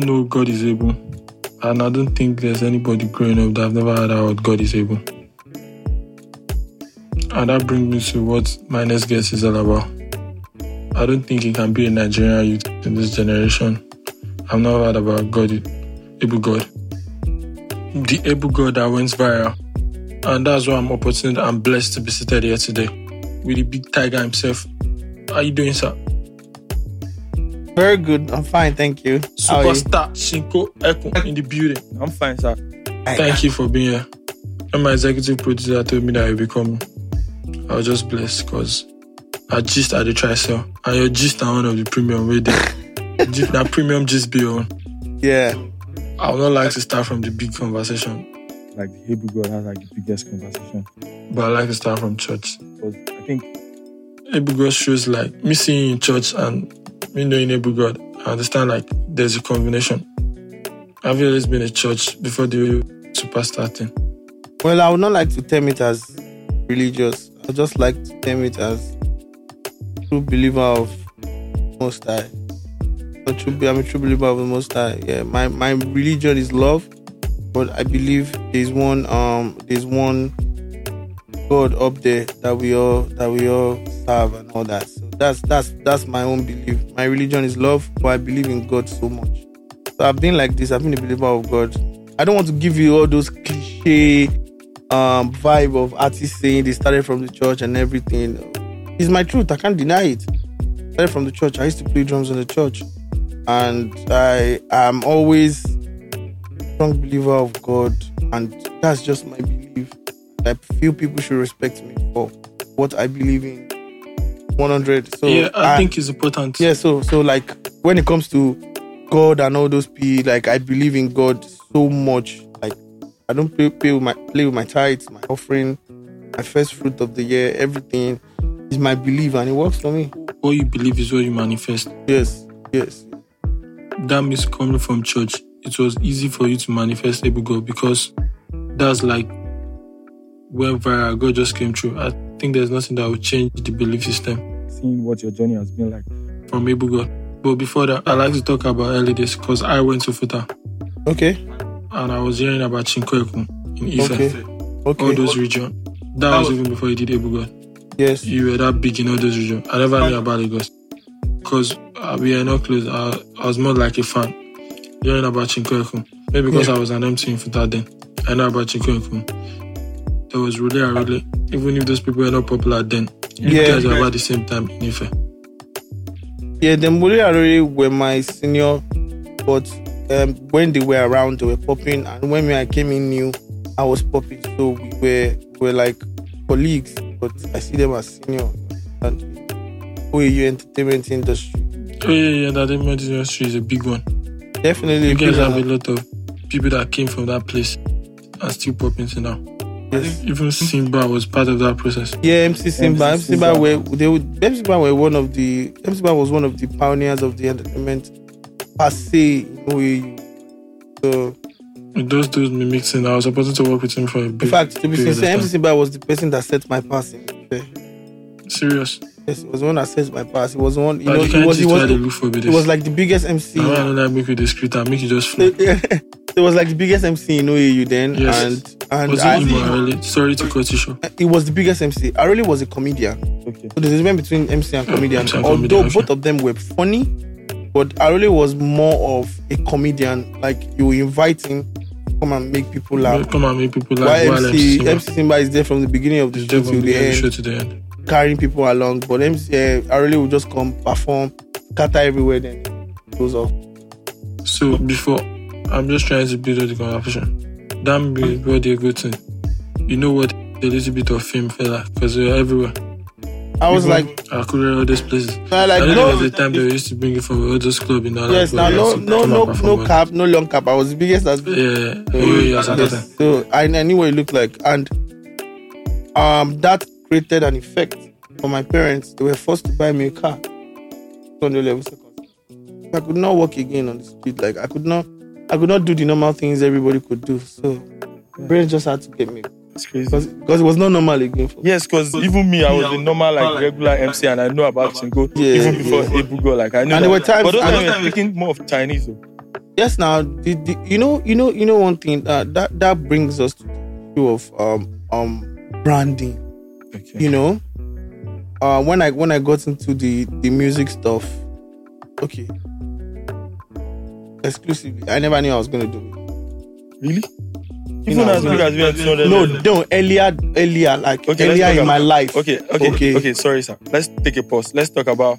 all know God is able. And I don't think there's anybody growing up that I've never heard about God is able. And that brings me to what my next guest is all about. I don't think it can be a Nigerian youth in this generation. I've never heard about God, able God. The able God that went viral. And that's why I'm opportunity and blessed to be seated here today with the big tiger himself. How are you doing, sir? Very good. I'm fine, thank you. Superstar Chinko Ekun in the building. I'm fine, sir. Thank you for being here. And my executive producer told me that you'll be coming. I was just blessed because I gist at the trisell. And your gist are one of the premium way there. That premium gist be on. Yeah. I would not like to start from the big conversation. Like the Hebrew God has like the biggest conversation. But I like to start from church. Because I think Hebrew God shows like me seeing in church and me knowing Hebrew God. I understand like there's a combination. Have you always been a church before the superstar thing? Well, I would not like to term it as religious. I just like to term it as true believer of Most High. I'm a true believer of the Most High. Yeah, my religion is love, but I believe there's one God up there that we all serve and all that. So that's my own belief. My religion is love, but I believe in God so much. So I've been like this. I've been a believer of God. I don't want to give you all those cliche vibe of artists saying they started from the church and everything. It's my truth. I can't deny it. I started from the church. I used to play drums in the church, and I am always a strong believer of God, and that's just my belief. I feel people should respect me for what I believe in. 100. So yeah, I think it's important. Yeah, so like when it comes to God and all those people, like I believe in God so much. Like I don't play with my tithes, my offering, my first fruit of the year, everything. It's my belief and it works for me. What you believe is what you manifest. Yes. That means coming from church, it was easy for you to manifest able God because that's like when viral God just came through. I think there's nothing that will change the belief system. Seeing what your journey has been like. From able God. But before that, I like to talk about early days because I went to Futa. Okay. And I was hearing about Chinko Ekun in Ife. Okay. All those regions. That was even before you did able God. Yes. You were that big in all those regions. I never knew about Lagos. Because we are not close. I was more like a fan. Hearing about Chinko Ekun. Maybe because I was an MC in Futa then. I know about Chinko Ekun. There was really. Even if those people were not popular then. You guys were about the same time in Ife. Yeah, the Mule were my senior. But when they were around, they were popping. And when I came in new, I was popping. So we were like colleagues. But I see them as senior. And OAU entertainment industry. Oh yeah, the entertainment industry is a big one. Definitely. You guys have a lot of people that came from that place and still popping to now. Yes. I think even Simba was part of that process. Yeah, MC Simba. MC Simba was one of the pioneers of the entertainment per se in OAU. So those dudes me mixing. I was supposed to work with him for a bit. In fact, to be sincere, MC Simba was the person that set my pass in Ife. Serious? Yes, it was the one that set my pass. It was the one, it was like the biggest MC. I don't like make you discreet and make you just flow. It was like the biggest MC in OAU then. Yes. And was it Imorale? Sorry to cut you short. It was the biggest MC. I really was a comedian. Okay. So there's a difference between MC and comedian. Both of them were funny, but Arole was more of a comedian. Like, you invite him to come and make people laugh. While MC Simba is there from the beginning of the show to the end, carrying people along. But Arole will just come, perform, scatter everywhere, then it goes off. So, before, I'm just trying to build up the conversation. Damn, what a good thing. You know what? A little bit of fame fella, because they're everywhere. I was like, I could all these places. The time they used to bring it from all those club in that. Yes, like, no cap, no long cap. I was the biggest as. So I knew what it looked like, and that created an effect for my parents. They were forced to buy me a car. I could not walk again on the street. Like I could not do the normal things everybody could do. So, my parents just had to get me. It's crazy. Because it was not normal again. Yes, because even me, I was a normal, like regular MC, and I know about Chinko even before Ebugo. Like I know. And there were times. But those times we were speaking more of Chinese. Though. yes, now you know one thing that brings us to the issue of branding. Okay. You know, when I got into the music stuff, okay, exclusively, I never knew I was going to do it. Really? Earlier in my life. Okay. Sorry, sir. Let's take a pause. Let's talk about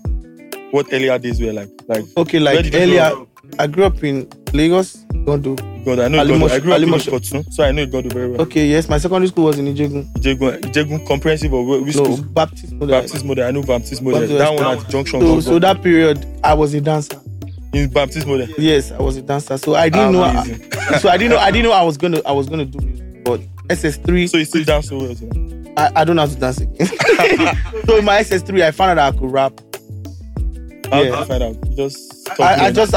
what earlier days were like. Earlier, I grew up in Lagos, Gondo. Gondo, I know Gondo. I grew up in Kotun, so I know Gondo very well. Okay, yes. My secondary school was in Ijegun. Ijegun comprehensive or which school? Baptist model. I know Baptist model. That one at Junction. So that period, I was a dancer. In Baptist model. Yes, I was a dancer. So I didn't know. I didn't know I was gonna do music. But SS3. So you still dance so well? I don't know how to dance again. So in my SS3, I found out I could rap. How did you find out? I just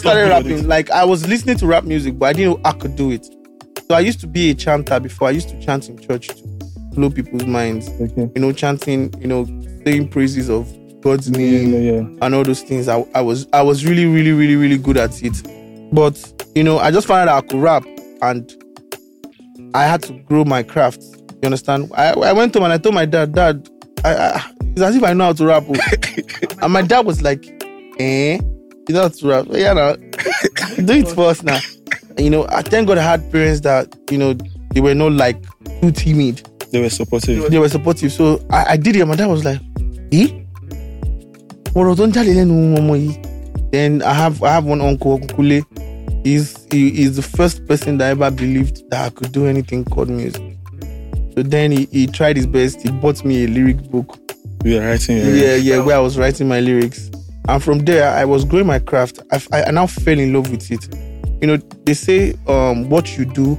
started rapping. Like, I was listening to rap music, but I didn't know I could do it. So I used to be a chanter before. I used to chant in church to blow people's minds. Okay. You know, chanting. You know, saying praises of God's name and all those things. I was really, really, really, really good at it. But, you know, I just found out I could rap and I had to grow my craft. You understand? I went home and I told my dad, Dad, it's as if I know how to rap. And my dad was like, you know how to rap? Yeah, no. Do it for us now. And, you know, I thank God I had parents that, you know, they were not like too timid. They were supportive. So I did it. My dad was like, eh? Then I have one uncle, Kule. He's the first person that ever believed that I could do anything called music. So then he tried his best. He bought me a lyric book. You were writing your lyrics? Yeah, where I was writing my lyrics. And from there, I was growing my craft. I now fell in love with it. You know, they say what you do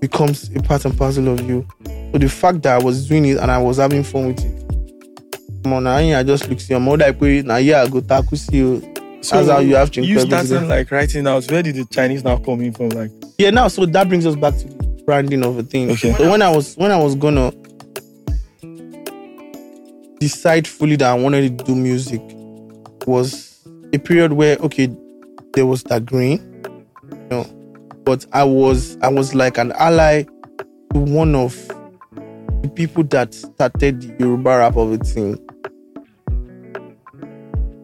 becomes a part and parcel of you. So the fact that I was doing it and I was having fun with it, I just look see more like now. Yeah, I go taku see you. That's how you have Chinko. You started like writing out. Where did the Chinese now come in from? Like now. So that brings us back to the branding of a thing. Okay. So when I was gonna decide fully that I wanted to do music was a period where there was that green, you know, but I was like an ally to one of the people that started the Yoruba rap of a thing.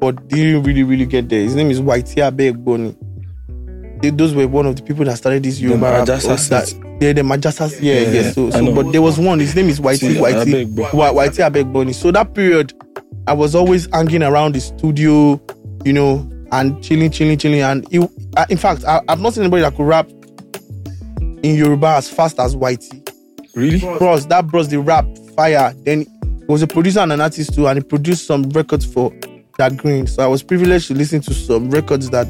But didn't really, really get there. His name is Whitey Agbegboni. Those were one of the people that started this Yoruba. The Majastas. Yeah, the Majastas. Yeah. So but there was one. His name is Whitey Agbegboni. So that period, I was always hanging around the studio, you know, and chilling. And in fact, I've not seen anybody that could rap in Yoruba as fast as Whitey. Really? Bros, the rap fire. Then he was a producer and an artist too, and he produced some records for that green. So I was privileged to listen to some records that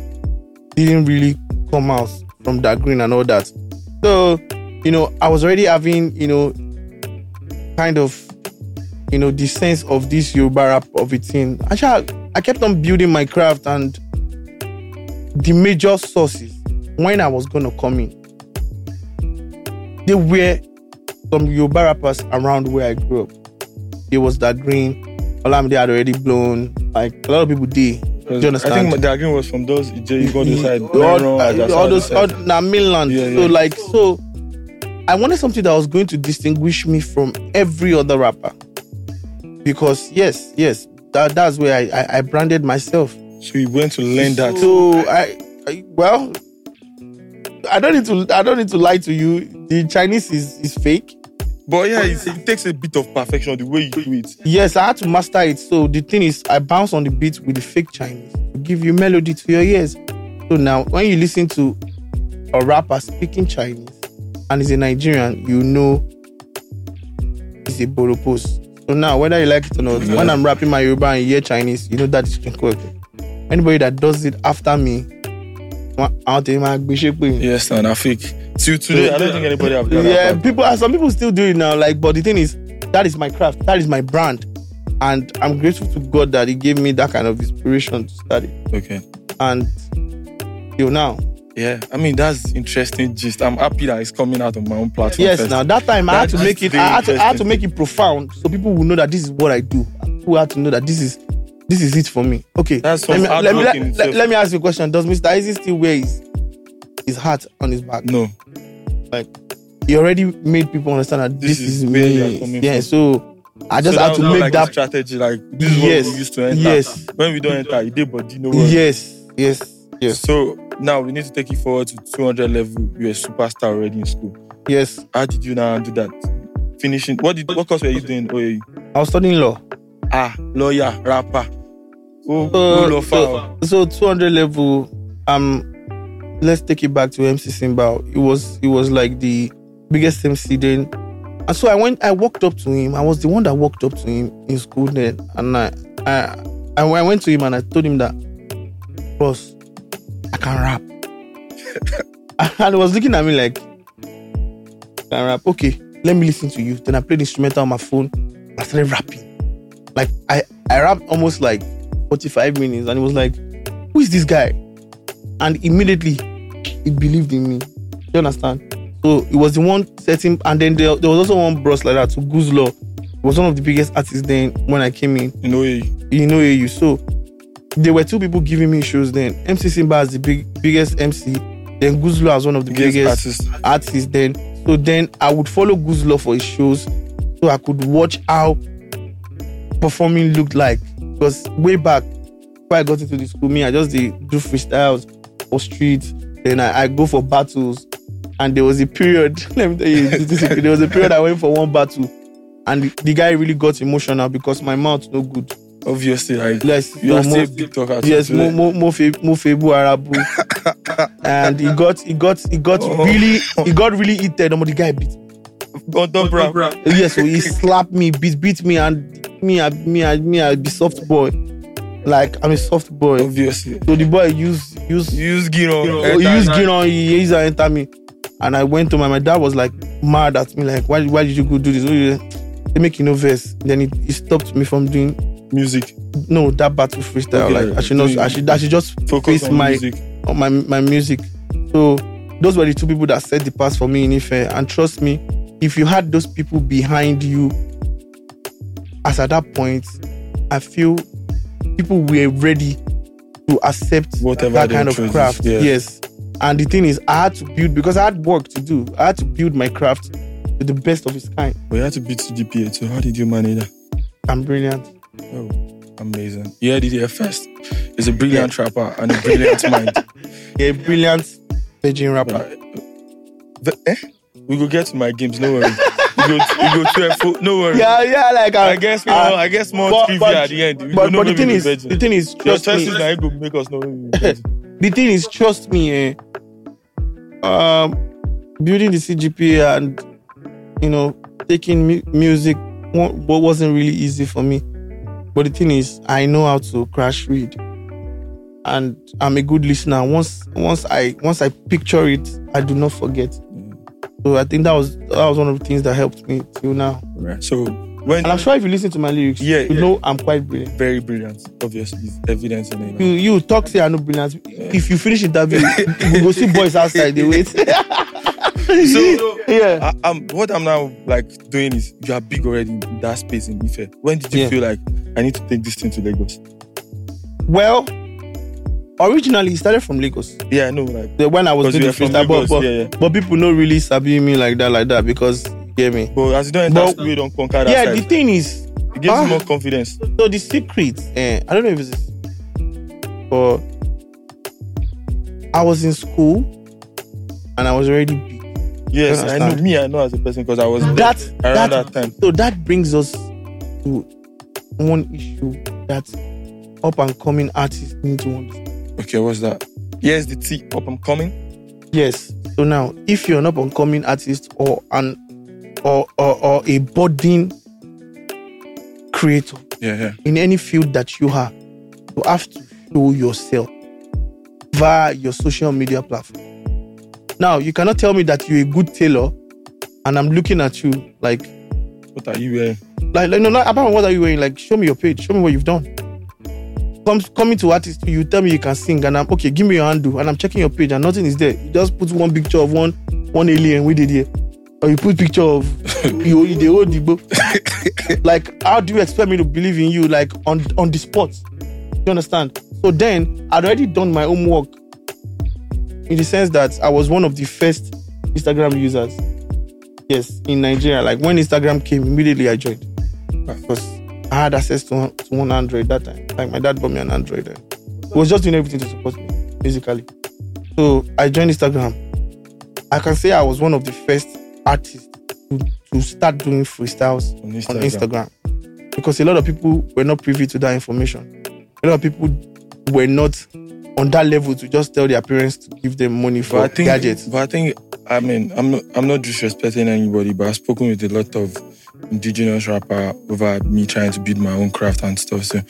didn't really come out from that green and all that. So, you know, I was already having, you know, kind of, you know, the sense of this Yoruba rap of it in. Actually, I kept on building my craft and the major sources when I was gonna come in. They were some Yoruba rappers around where I grew up. It was that green. Olamide had already blown. Like, a lot of people did. Do you understand? I think that green was from those Ijegun side. All those, mainland. Yeah. So I wanted something that was going to distinguish me from every other rapper. Because, that's where I branded myself. So you went to learn that. So, I don't need to lie to you. The Chinese is fake. But yeah, it takes a bit of perfection the way you do it. Yes, I had to master it. So the thing is, I bounce on the beat with the fake Chinese to give you melody to your ears. So now, when you listen to a rapper speaking Chinese and he's a Nigerian, you know he's a Boropos. So now, whether you like it or not, when I'm rapping my Yoruba and you hear Chinese, you know that is Chinko Ekun. Anybody that does it after me, I'll tell you my Bishop. Yes, and I fake. Today, I don't think anybody have done that. Yeah, some people still do it now. Like, but the thing is, that is my craft, that is my brand, and I'm grateful to God that He gave me that kind of inspiration to study. Okay. And till now. Yeah, I mean that's interesting. Just I'm happy that it's coming out on my own platform. Yes, first. Now that time that I had to make it. I had to make it profound, so people will know that this is what I do. People had to know that this is it for me. Okay. That's let me ask you a question. Does Mr. Izzy still wear his his hat on his back. No. Like, he already made people understand that this is where you are coming from. So I just had to make like that strategy. Like, this is what we used to enter. Yes. When we don't enter, you did, but you know what? Yes. So now we need to take it forward to 200 level. You're a superstar already in school. Yes. How did you now do that? Finishing. What course were you doing? OAU? I was studying law. Ah, lawyer, rapper. So 200 level. Let's take it back to MC Simba. It was like the biggest MC then. And so I walked up to him. I was the one that walked up to him in school then. And I went to him and I told him that, boss, I can rap. And he was looking at me like, I can rap. Okay, let me listen to you. Then I played instrumental on my phone. I started rapping. Like, I rapped almost like 45 minutes. And he was like, who is this guy? And immediately, he believed in me. You understand? So, it was the one setting. And then there was also one bros like that. So, Guzlo was one of the biggest artists then when I came in. In OAU. So, there were two people giving me shows then. MC Simba as the biggest MC. Then Guzlo as one of the biggest artists then. So, then I would follow Guzlo for his shows. So, I could watch how performing looked like. Because way back, before I got into the school, I just do freestyles for streets, then I go for battles, and there was a period. Let me tell you, there was a period I went for one battle, and the guy really got emotional because my mouth no good. Obviously, like you are still big talker. Yes, Mofebu Arabu, and he got really heated. The guy beat me. Gondo bra. Yes, so he slapped me, beat me, and me, I be soft boy. Like, I'm a soft boy. Obviously. So the boy used Giron. He used to enter me. And I went to my dad was like mad at me. Like, why did you go do this? They make you no verse. Then he stopped me from doing music. No, that battle freestyle. Okay, like, I should just focus on my music. So those were the two people that set the path for me in Ife. And trust me, if you had those people behind you, as at that point, I feel people were ready to accept whatever that kind of craft. Yes. And the thing is, I had to build, because I had work to do. I had to build my craft to the best of its kind. But you had to beat CGPA, so how did you manage that? I'm brilliant. Oh, amazing. You heard it here first. He's a brilliant rapper and a brilliant mind. A brilliant Beijing rapper. We will get to my games, no worries. You go to a foot, no worries. Yeah, like I guess more trivia at the end. But the thing is, trust me. Your choices that will make us know. The thing is, trust me. Building the CGPA and taking music wasn't really easy for me. But the thing is, I know how to crash read, and I'm a good listener. Once I picture it, I do not forget. So I think that was one of the things that helped me till now. Right. So and I'm sure if you listen to my lyrics, you know I'm quite brilliant. Very brilliant, obviously. It's evident in it. You talk, say I know brilliant. If you finish interview, we go see boys outside, they wait. So what I'm now like doing is, you are big already in that space in Ife. When did you feel like I need to take this thing to Lagos? Well, originally, it started from Lagos. Yeah, I know. Like, when I was doing the freestyle, but people don't really sabi me like that, because, you get me? But as you don't enter school, you don't conquer that side. Yeah, the thing is, it gives you more confidence. So the secret, I don't know if it's a secret, but I was in school and I was already big. Yes, I know as a person, because I was there around that time. So that brings us to one issue that up and coming artists need to understand. Okay, what's that? Yes, the T, up and coming. Yes. So now, if you're an up and coming artist or a budding creator in any field that you are, you have to show yourself via your social media platform. Now, you cannot tell me that you're a good tailor and I'm looking at you like, what are you wearing? Like no, not about what are you wearing. Like, show me your page. Show me what you've done. Coming to artists, you tell me you can sing, and I'm okay, give me your handle, and I'm checking your page and nothing is there. You just put one picture of one alien with it here, or you put picture of the old Igbo. Like, how do you expect me to believe in you, like, on the spot? You understand? So then I'd already done my own work. in the sense that I was one of the first Instagram users. Yes, in Nigeria. Like when Instagram came, immediately I joined. Because I had access to one Android that time. Like my dad bought me an Android then. He was just doing everything to support me, basically. So I joined Instagram. I can say I was one of the first artists to start doing freestyles on Instagram. Because a lot of people were not privy to that information. A lot of people were not on that level to just tell their parents to give them money for gadgets. But I think, I mean, I'm not disrespecting anybody, but I've spoken with a lot of indigenous rapper over me trying to build my own craft and stuff. So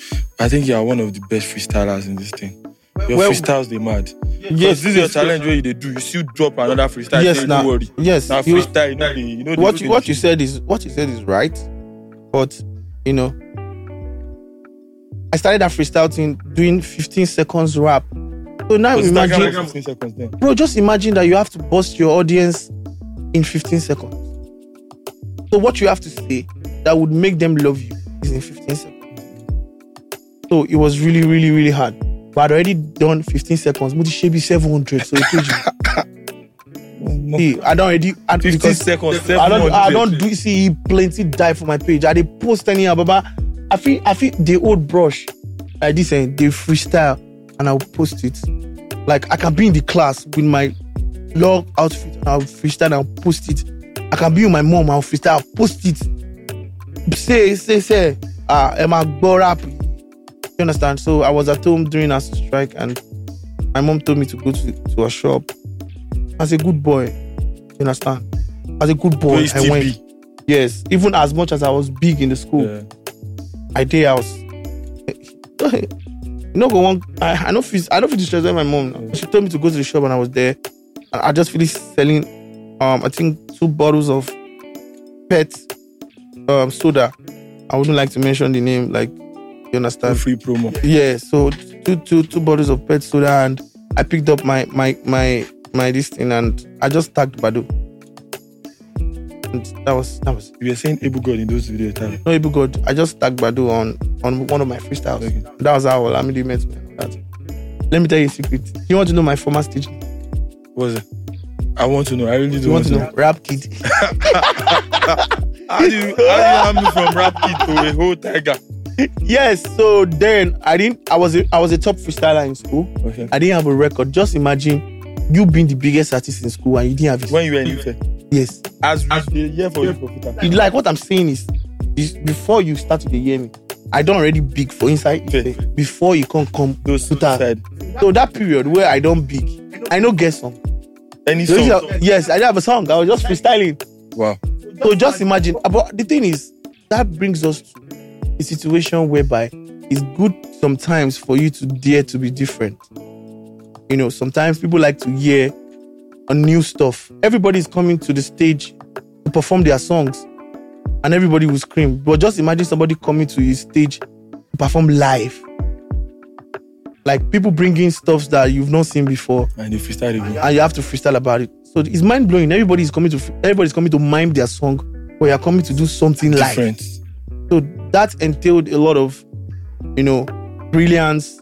I think you are one of the best freestylers in this thing. Your freestyles, they mad. Yes, this is your challenge where they do. You still drop another freestyle. Yes, don't worry. Yes, now freestyle. You know what you said is right, but you know, I started that freestyle thing doing 15 seconds rap. So now imagine, 15 seconds, then. Bro, just imagine that you have to bust your audience in 15 seconds. So what you have to say that would make them love you is in 15 seconds. So it was really, really, really hard. But I'd already done 15 seconds. Muti Shebi 700, so it told you. See, I don't already... 15 seconds, I don't do... See, plenty die for my page. I dey post anyhow, Baba. I feel the old brush, like this, and they freestyle, and I'll post it. Like, I can be in the class with my long outfit, and I'll freestyle, and I'll post it. I can be with my mom, I'll freestyle, I'll post it. Say, Emma, go rap. You understand? So I was at home during a strike and my mom told me to go to a shop. As a good boy, you understand? As a good boy, I went. Big. Yes, even as much as I was big in the school, yeah. I did house. I don't feel distressed by my mom. Yeah. She told me to go to the shop and I was there. And I just finished selling, I think 2 bottles of pet soda. I wouldn't like to mention the name, like. You understand? A free promo. Yeah, so two bottles of pet soda and I picked up my this thing and I just tagged Badoo. And that was. You were saying Ebu God in those videos, time. No Ebu God. I just tagged Badoo on one of my freestyles. Okay. That was how Olamide met me. Let me tell you a secret. You want to know my former stage? What was it? I want to know. I really do want to know. Rap Kid. How do you have me from Rap Kid to a whole tiger? Yes, so then I was a top freestyler in school. Okay. I didn't have a record. Just imagine you being the biggest artist in school and you didn't have it. When you were in Ife? Yes. As the year for you for Futa. Like what I'm saying is before you start to hear me, I don't already big for inside Ife before you can't come Futa. So that period where I don't big, I don't get some. Any song? Yes, I didn't have a song. I was just freestyling. Wow. So just imagine. But the thing is, that brings us to a situation whereby it's good sometimes for you to dare to be different. You know, sometimes people like to hear a new stuff. Everybody's coming to the stage to perform their songs and everybody will scream. But just imagine somebody coming to your stage to perform live. Like people bringing stuff that you've not seen before. And you freestyle it. And you have to freestyle about it. So it's mind blowing. Everybody's coming to mime their song, but you're coming to do something different. Live. So that entailed a lot of, you know, brilliance,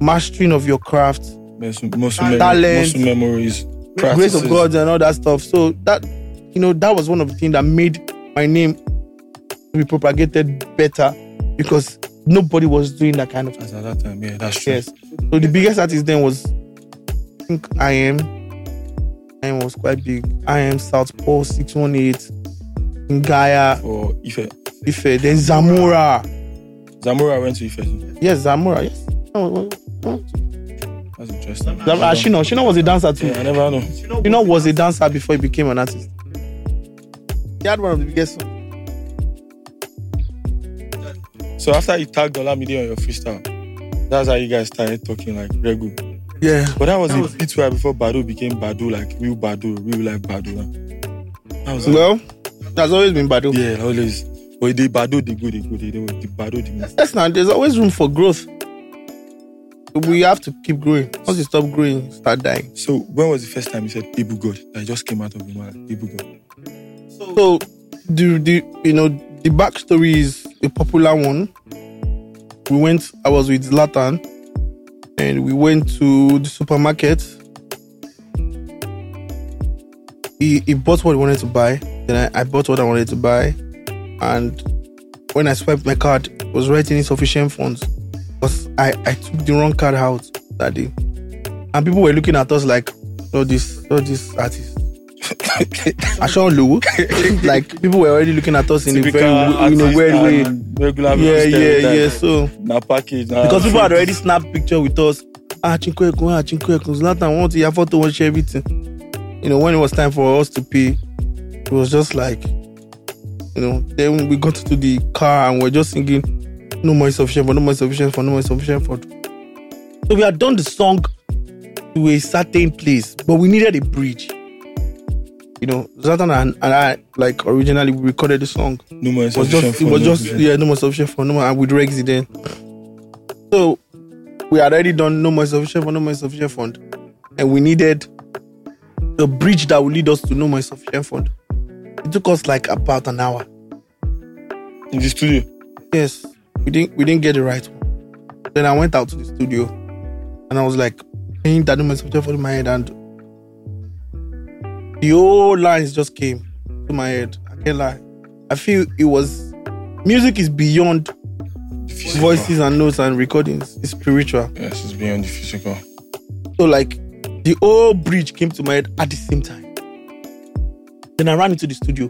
mastering of your craft, talent, memories, grace of God and all that stuff. So that, you know, that was one of the things that made my name to be propagated better because nobody was doing that kind of thing. At that time, yeah, that's true. Yes. So the biggest artist then was, I think, I.M. I.M. was quite big. I.M., South Pole, 618, Gaia. Or Ife, then Zamora. Zamora went to Ife. Yes, Zamora, yes. That's interesting. Shino was a dancer too. Yeah, I never know. Shino was a dancer before he became an artist. He had one of the biggest songs. So after you tagged Olamide on your freestyle, that's how you guys started talking like Regu. Yeah. But that was a bit where before Badoo became Badoo, like real Badoo, real life Badoo. That's always been Badoo. Yeah, always. But they Badoo, they go. That's not. There's always room for growth. We have to keep growing. Once you stop growing, start dying. So when was the first time you said Ibu God? That just came out of your mouth, Ibu God. So the backstory is a popular one. I was with Zlatan, and we went to the supermarket. he bought what he wanted to buy. Then I bought what I wanted to buy. And when I swiped my card, it was writing insufficient funds. Because I took the wrong card out that day. And people were looking at us like, oh, this artist. Like, people were already looking at us in typical a very, in a weird way. Regular yeah. So, na package, na because people had already snapped picture with us. Chinko Ekun, Zlatan, want to have to watch everything. You know, when it was time for us to pay, it was just like, you know, then we got to the car and we're just singing, no more is sufficient for. So we had done the song to a certain place, but we needed a bridge. You know, Zlatan and I, like, originally we recorded the song. No more is sufficient for, and with Rexy then. So we had already done no more is sufficient fund. And we needed a bridge that would lead us to no more is sufficient fund. It took us like about an hour. In the studio? Yes. We didn't get the right one. Then I went out to the studio and I was like playing that no more is sufficient fund in my head, and the old lines just came to my head. I can't lie. I feel it was... Music is beyond physical. Voices and notes and recordings. It's spiritual. Yes, it's beyond the physical. So like, the old bridge came to my head at the same time. Then I ran into the studio.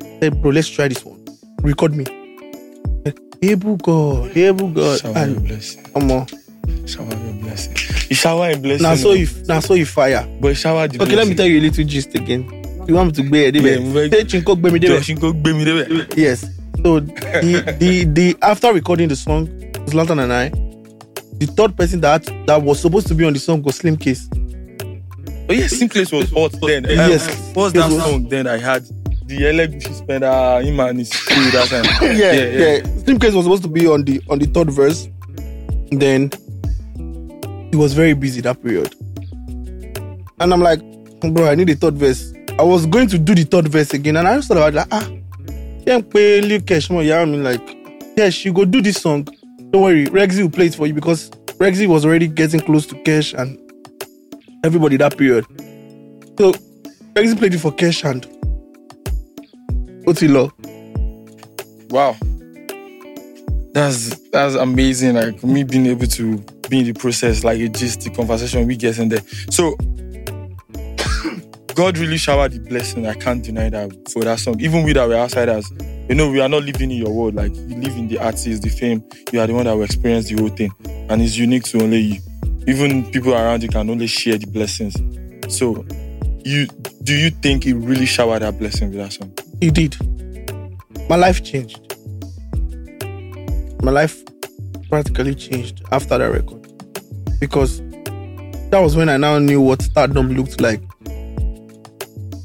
I said, bro, let's try this one. Record me. Hey, bro, God. Shower your blessing. Come on. Shower your blessing. You shower a blessing. Now so you fire. But shower the blessing. Okay, let me tell you a little gist again. You want me to be a Chinko Ekun. Yes. So the after recording the song, Zlatan and I, the third person that was supposed to be on the song was Slimcase. Oh yes, Slimcase was hot then. Yes. What's that song then I had? The electric spender him and his crew that time. Yeah. Slimcase was supposed to be on the third verse. Then he was very busy that period. And I'm like, bro, I need the third verse. I was going to do the third verse again. And I just thought about like, Cash, I mean, like, Cash, you go do this song. Don't worry, Rexy will play it for you, because Rexy was already getting close to Cash and everybody that period. So Rexy played it for Cash and Otilo. Wow. That's amazing. Like, me being able to be in the process, like it's just the conversation we get in there. So God really showered the blessing. I can't deny that for that song. Even we that were outsiders, you know, we are not living in your world. Like, you live in the artist, the fame. You are the one that will experience the whole thing. And it's unique to only you. Even people around you can only share the blessings. So, do you think it really showered that blessing with that song? It did. My life changed. My life practically changed after that record. Because that was when I now knew what stardom looked like.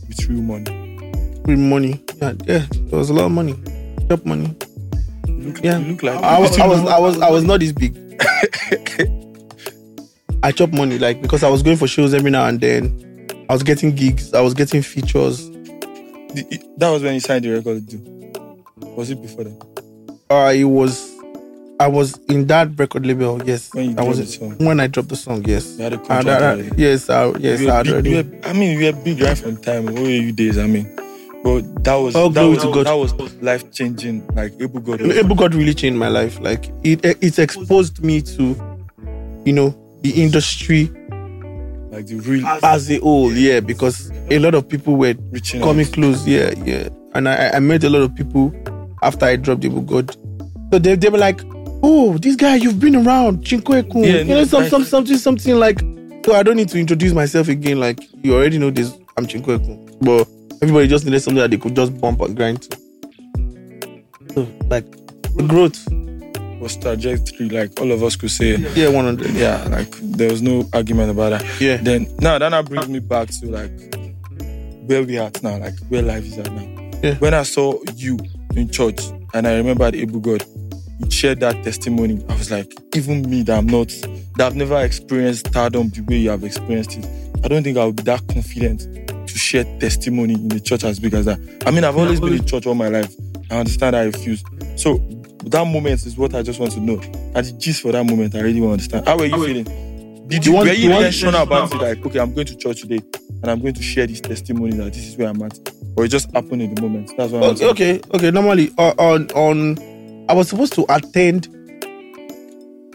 With real money. Real money. Yeah. There was a lot of money. Job money. You look like... I was not this big. I chopped money, like, because I was going for shows every now and then. I was getting gigs. I was getting features. That was when you signed the record, too. Was it before that? I was in that record label, yes. When I dropped the song, yes. You had a contract already. Yes, I already. I mean, we were big right from time, OAU days, I mean. But that was life-changing. Like, Ebu God really changed my life. Like, it exposed me to, you know, the industry. Like, the real... As a whole, yeah, because a lot of people were coming close, yeah. And I met a lot of people after I dropped Ebu God. So they were like, oh, this guy, you've been around, Chinko Ekun. Yeah, you know, something like... So I don't need to introduce myself again. Like, you already know this, I'm Chinko Ekun. But everybody just needed something that they could just bump and grind to. So, like, the growth was trajectory. Like, all of us could say... Yeah, 100. Yeah, like, there was no argument about that. Yeah. Then that brings me back to, like, where we are at now. Like, where life is at now. Yeah. When I saw you in church, and I remembered Ebu God, you shared that testimony. I was like, even me that I've never experienced stardom the way you have experienced it, I don't think I would be that confident to share testimony in the church as big as that. I mean, I've always been in church all my life. I understand I refuse. So that moment is what I just want to know. And the gist for that moment, I really want to understand. How were you feeling? Did you were you intentional about it? Like, okay, I'm going to church today and I'm going to share this testimony that this is where I'm at, or it just happened in the moment? That's what I'm saying. Okay. Normally, I was supposed to attend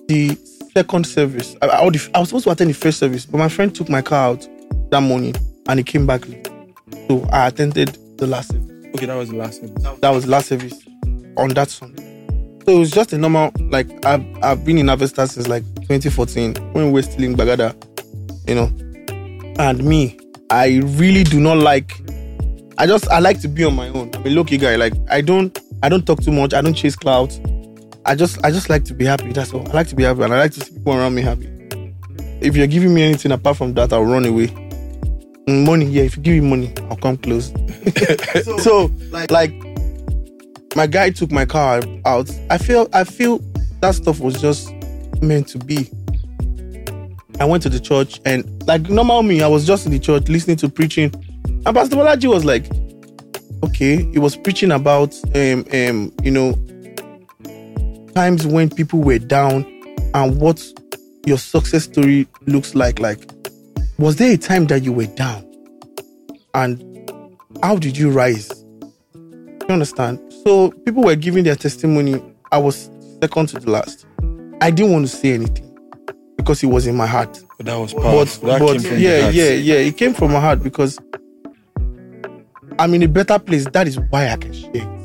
the second service. I was supposed to attend the first service, but my friend took my car out that morning and he came back late. So I attended the last service. Okay, that was the last service. That was the last service on that Sunday. So it was just a normal, like, I've been in Avesta since like 2014 when we were still in Bagada, you know. And me, I really do not like, I like to be on my own. I'm a low-key guy. Like, I don't talk too much. I don't chase clout. I just like to be happy. That's all. I like to be happy and I like to see people around me happy. If you're giving me anything apart from that, I'll run away. Money, yeah, if you give me money, I'll come close. So, my guy took my car out. I feel that stuff was just meant to be. I went to the church and, like, normal me, I was just in the church listening to preaching. And Pastor Balaji was like, okay, he was preaching about, you know, times when people were down and what your success story looks like. Like, was there a time that you were down? And how did you rise? You understand? So people were giving their testimony. I was second to the last. I didn't want to say anything because it was in my heart. But that was powerful. That came from it came from my heart because I'm in a better place. That is why I can share it.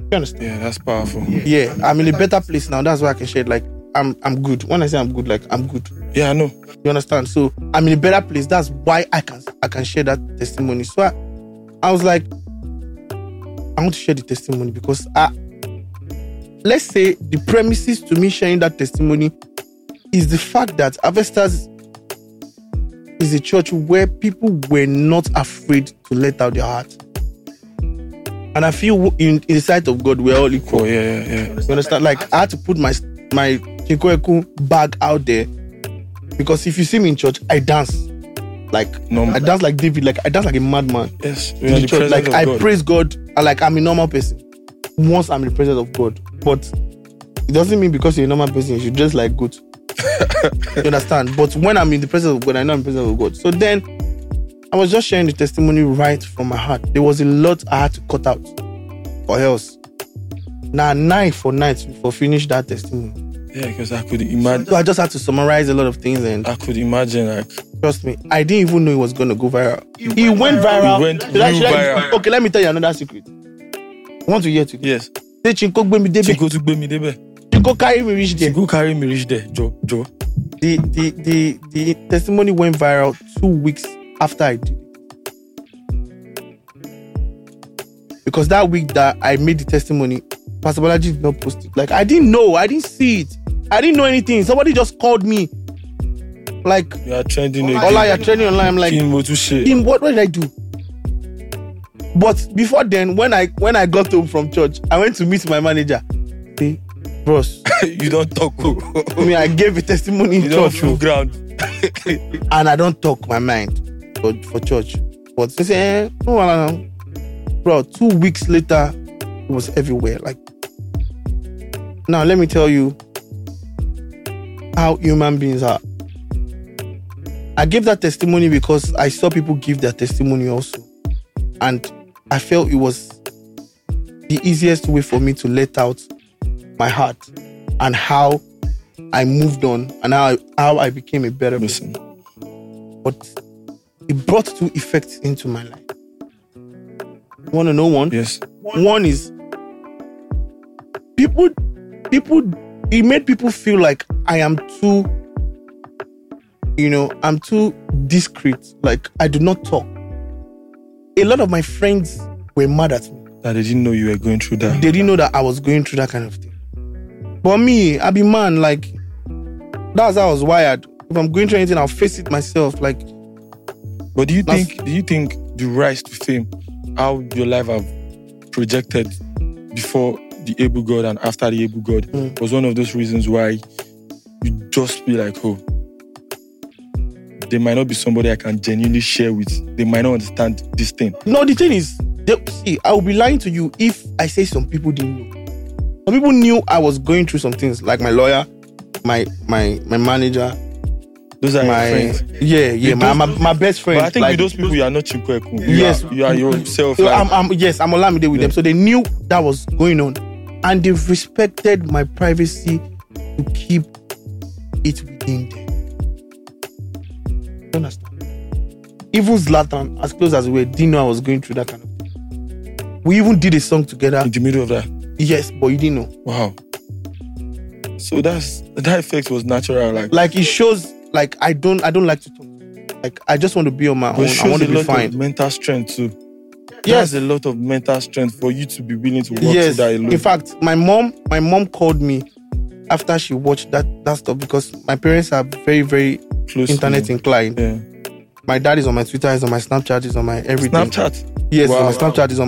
You understand? Yeah, that's powerful. Yeah, I'm in a better place now. That's why I can share it. Like, I'm good. When I say I'm good, like, I'm good. Yeah, I know. You understand? So I'm in a better place. That's why I can share that testimony. So I was like, I want to share the testimony because let's say the premises to me sharing that testimony is the fact that Avestas is a church where people were not afraid to let out their heart. And I feel in the sight of God, we're all equal. Yeah. You understand? Like, I had to put my Chinko Ekun bag out there because if you see me in church, I dance. Like, normal. I dance like David. Like, I dance like a madman. Yes. In the church. Like, I praise God. Like, I'm a normal person. Once I'm in the presence of God. But it doesn't mean because you're a normal person, you should dress like good. You understand? But when I'm in the presence of God, I know I'm in the presence of God. So then, I was just sharing the testimony right from my heart. There was a lot I had to cut out. Or else. Now, 9 for night, before finish that testimony. Yeah, because I could imagine. So I just had to summarize a lot of things. And I could imagine, like, trust me, I didn't even know it was going to go viral. It went viral. Okay, let me tell you another secret. Want to hear it? Yes. Say, Chinko Ekun debe. Chinko carry me reach there. Chinko carry me reach there. Joe. The testimony went viral 2 weeks after I did it. Because that week that I made the testimony, Pastor Balaji did not post it. Like, I didn't know. I didn't see it. I didn't know anything. Somebody just called me. Like, you are trending online. You're trending online. I'm like, Kim, what did I do? But before then, when I got home from church, I went to meet my manager. Hey, bros, you don't talk. I mean, I gave a testimony in church. You don't ground. And I don't talk my mind for church. But they say, bro, 2 weeks later, it was everywhere. Like, now let me tell you how human beings are. I gave that testimony because I saw people give their testimony also. And I felt it was the easiest way for me to let out my heart and how I moved on and how I became a better person. But it brought 2 effects into my life. You want to know one? Yes. One is people, it made people feel like I am too, you know, I'm too discreet. Like, I do not talk. A lot of my friends were mad at me. That they didn't know you were going through that. They didn't know that I was going through that kind of thing. But me, I be man, like, that's how I was wired. If I'm going through anything, I'll face it myself. Like, but do you think the rise to fame, how your life have projected before the able God and after the able God, was one of those reasons why you just be like, oh, they might not be somebody I can genuinely share with. They might not understand this thing. No, the thing is, I will be lying to you if I say some people didn't know. Some people knew I was going through some things, like my lawyer, my manager. Those are my friends. Yeah, my best friends. But I think like, with those people, you are not Chinko Ekun. Yes, you are yourself. So like, I'm Olamide with them, so they knew that was going on, and they've respected my privacy to keep it within them. Don't understand? Even Zlatan, as close as we were, didn't know I was going through that kind of thing. We even did a song together in the middle of that. Yes, but you didn't know. Wow. So that effect was natural, like it shows. Like I don't like to talk. Like I just want to be on my own. I want to be fine. Mental strength too. Yes, a lot of mental strength for you to be willing to work yes. that alone. In fact, my mom called me after she watched that stuff because my parents are very very close internet inclined. Yeah. My dad is on my Twitter, he's on my Snapchat, he's on my everything. Snapchat. Yes, wow, my Snapchat is on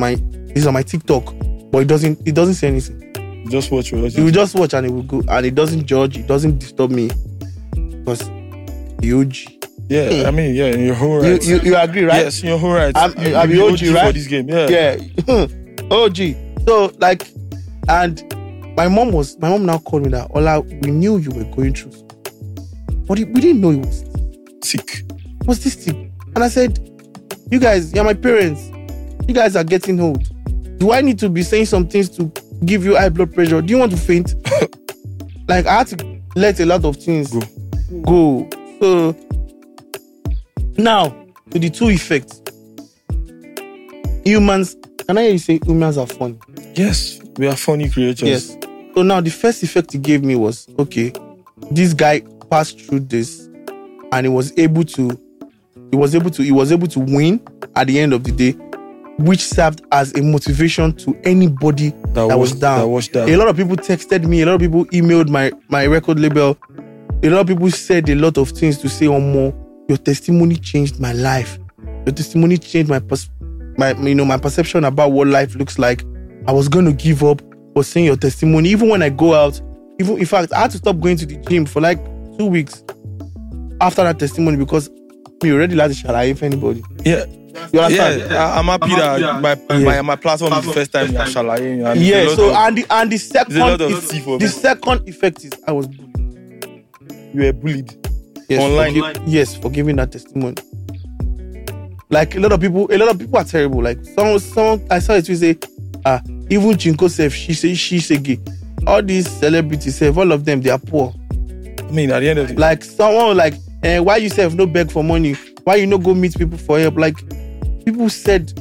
my TikTok, but it doesn't say anything. Just watch. He will just watch and it will go, and it doesn't judge. It doesn't disturb me because. Huge. Yeah, I mean, yeah, in your whole right. You agree, right? Yes, in your whole right. I'm OG, right? For this game, yeah. OG. So like, and my mom now called me that. Ola, we knew you were going through, but we didn't know it was sick. What's this thing? And I said, you guys, you're my parents. You guys are getting old. Do I need to be saying some things to give you high blood pressure? Do you want to faint? Like I had to let a lot of things go. So now to the two effects. Humans, can I hear you say humans are funny? Yes, we are funny creatures. Yes. So now the first effect he gave me was, okay, this guy passed through this and he was able to win at the end of the day, which served as a motivation to anybody that was down. A lot of people texted me, a lot of people emailed my record label. A lot of people said a lot of things to say, Omo, your testimony changed my life. Your testimony changed my perception about what life looks like. I was going to give up, but seeing your testimony, even when I go out, even in fact, I had to stop going to the gym for like 2 weeks after that testimony because we already lost the shalaye for anybody. Yeah. You understand? Yeah, I'm happy that my platform is the first time you're shalaye. Yeah, so and the second effect is I was bullied. You were bullied online. Yes, for giving that testimony. Like a lot of people are terrible. Like someone I saw it to say, even Chinko Sef, she say gay. All these celebrities, Sef, all of them, they are poor. I mean, at the end of it, like someone like, why you Sef no beg for money? Why you no go meet people for help? Like people said,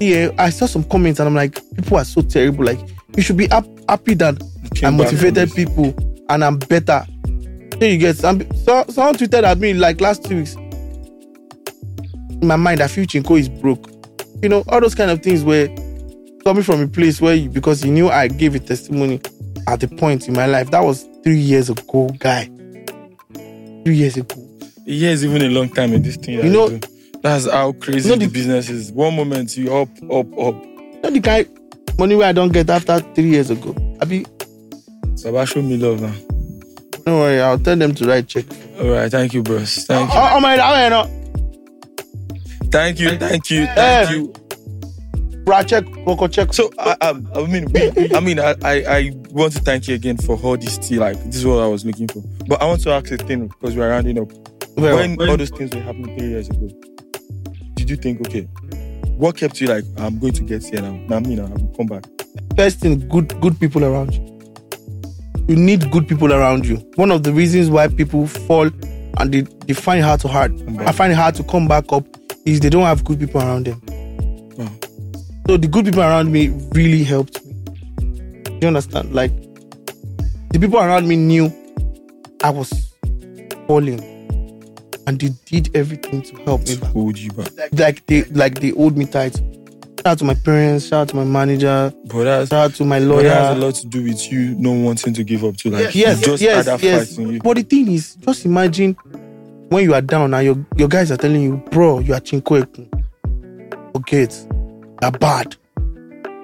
yeah, I saw some comments and I'm like, people are so terrible. Like you should be happy that I motivated people and I'm better. You get some. Someone tweeted at me like last 2 weeks. In my mind, I feel Chinko is broke. You know, all those kind of things were coming from a place where because he knew I gave a testimony at a point in my life. That was 3 years ago, guy. 3 years ago. A year is even a long time in this thing. You know, that's how crazy the business is. One moment you up. You know the guy money where I don't get after 3 years ago. I be. Baba, show me love now. Don't worry, I'll tell them to write check. Alright, thank you, bros. Thank you. Oh my God. Thank you. Bra check. So I want to thank you again for all this tea. Like this is what I was looking for. But I want to ask a thing because we are rounding up. Well, when all those things were happening 3 years ago, did you think, okay, what kept you like, I'm going to get here now? I will come back. First thing, good people around you. You need good people around you. One of the reasons why people fall and they find it hard to come back up is they don't have good people around them. Oh. So the good people around me really helped me. Do you understand? Like the people around me knew I was falling and they did everything to help me back. Hold you back. Like they hold me tight. Shout out to my parents, shout out to my manager, shout out to my lawyer. But that has a lot to do with you not wanting to give up to life. Yes. Fight in you. But the thing is, just imagine when you are down and your guys are telling you, bro, you are Chinko Ekun. Forget. You're bad.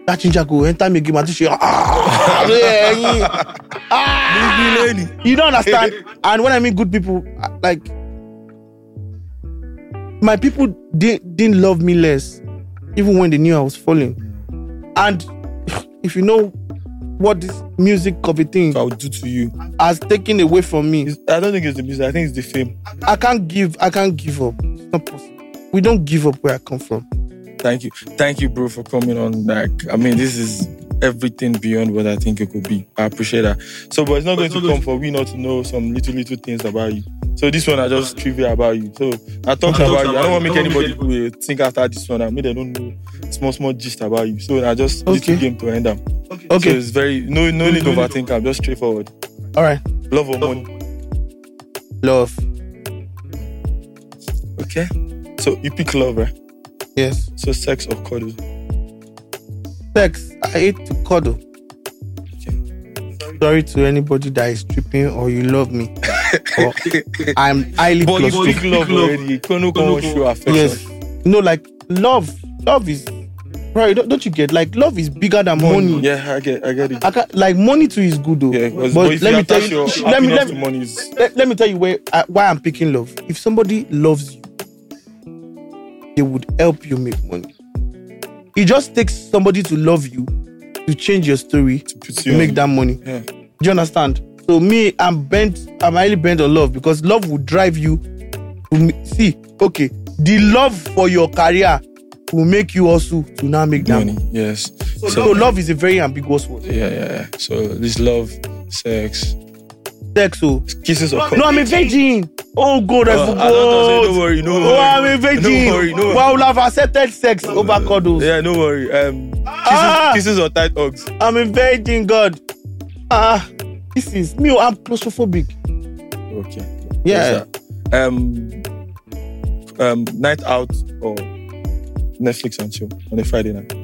That Chinko go enter me game and say, you don't understand. And when I mean good people, like, my people didn't love me less. Even when they knew I was falling. And if you know what this music COVID thing I would do to you has taken away from me. I don't think it's the music. I think it's the fame. I can't give up. It's not possible. We don't give up where I come from. Thank you, bro, for coming on. This is everything beyond what I think it could be. I appreciate that. So, but it's not going to come for we not to know some little things about you. So this one I just trivia about you. So I talked about you. I don't want to make anybody think after this one. I mean, they don't know small gist about you. So I just little game to end up. Okay. So it's very no need to overthink. I'm just straightforward. All right. Love or money? Love. Okay. So you pick love, right? Yes. So sex or cuddle? Sex. I hate to cuddle. Okay. Sorry to anybody that is tripping or you love me. Or I'm highly close to love already. Kono show affection. Yes. Love is right. Don't you get? Like love is bigger than money. Yeah, I get it. Money too is good though. Yeah, but let me tell you why I'm picking love. If somebody loves you, they would help you make money. It just takes somebody to love you to change your story to make that money. Yeah. Do you understand? So me, I'm highly bent on love because love will drive you to see, okay, the love for your career will make you also to now make that money. Yes. So love is a very ambiguous word. Yeah. So this love, sex, oh. Kisses or cuddles. No, I'm a virgin. Oh God, I forgot. Don't worry, no worry. Oh, I'm a virgin. No worry, no worry. Well, I would have accepted sex over cuddles. Yeah, no worry. Kisses or tight hugs. I'm a virgin, God. This is me. I'm claustrophobic. Okay. Yeah. Night out or Netflix and chill on a Friday night.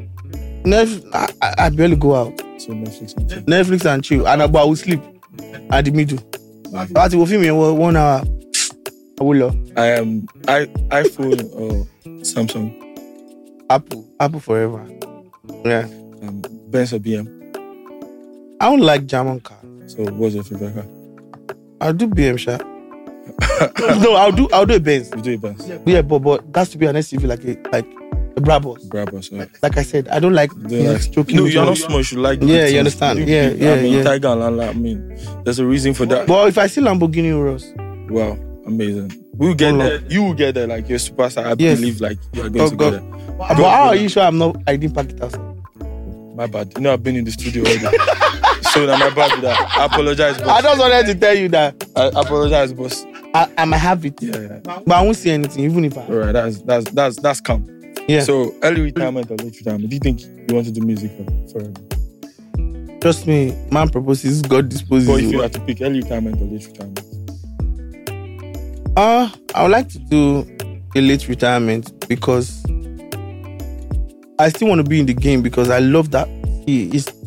I barely go out. So Netflix and chill. And I will sleep at the middle. But will film in 1 hour. I will love. I am iPhone or Samsung. Apple forever. Yeah. Benz or BM. I don't like German car. So what's your favorite car? I'll do BM, sha. No, I'll do a Benz. You do a Benz. Yeah, but that's to be an SUV like a Brabus. Brabus, yeah. Like I said, I don't like stroking. No, you're not small. You should like. Yeah, you understand. Yeah. Tiger and Lala. There's a reason for that. But if I see Lamborghini Urus, wow, amazing. We'll get there. You will get there. Like you're a superstar. I believe like you're going to get there. But how are you sure I didn't pack it outside? My bad. I've been in the studio already. So that my bad with that. I apologize, boss. I just wanted to tell you that. I apologize, boss. I might have it. Yeah. But I won't say anything, even if I... Alright, that's calm. Yeah. So, early retirement or late retirement, do you think you want to do music forever? Trust me, man proposes, God disposes. But if you had to pick early retirement or late retirement? I would like to do a late retirement because I still want to be in the game because I love that.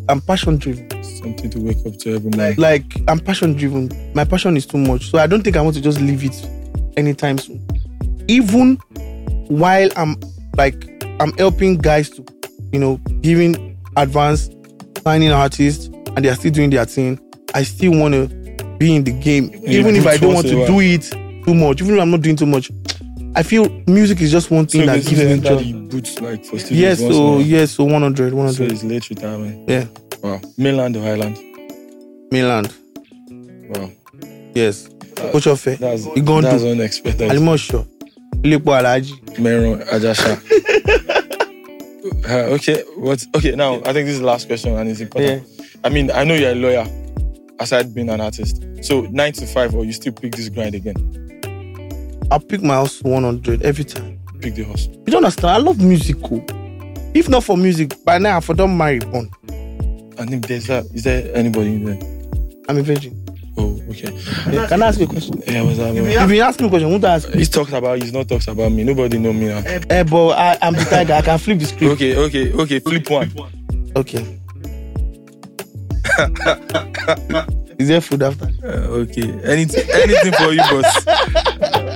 I'm passion driven. Something to wake up to every morning. I'm passion driven. My passion is too much. So I don't think I want to just leave it anytime soon. Even while I'm helping guys to, giving advance, signing artists, and they are still doing their thing, I still want to be in the game. Even if I don't want to do it too much, even if I'm not doing too much, I feel music is just one thing that gives me joy. So 100. So it's late retirement. Yeah. Wow. Mainland or Highland? Mainland. Wow. Yes. Coach of Fair. That's unexpected. Alimosho. Ilepo Alaji. Meron Ajasha. Okay. Okay, now I think this is the last question and it's important. Yeah. I know you're a lawyer aside being an artist. So 9 to 5 or you still pick this grind again? I pick my hustle 100 every time. Pick the hustle. You don't understand. I love music. If not for music, by now I've done marry one. I think is there anybody in there? I'm a virgin. Oh, okay. Yeah, can I ask you a question? Yeah, what's that? If you ask me a question, won't I ask you? He's talked about you, he's not talked about me. Nobody know me now. Hey, but I'm the tiger. I can flip the script. Okay. Flip one. Okay. Is there food after? Okay. Anything for you, boss.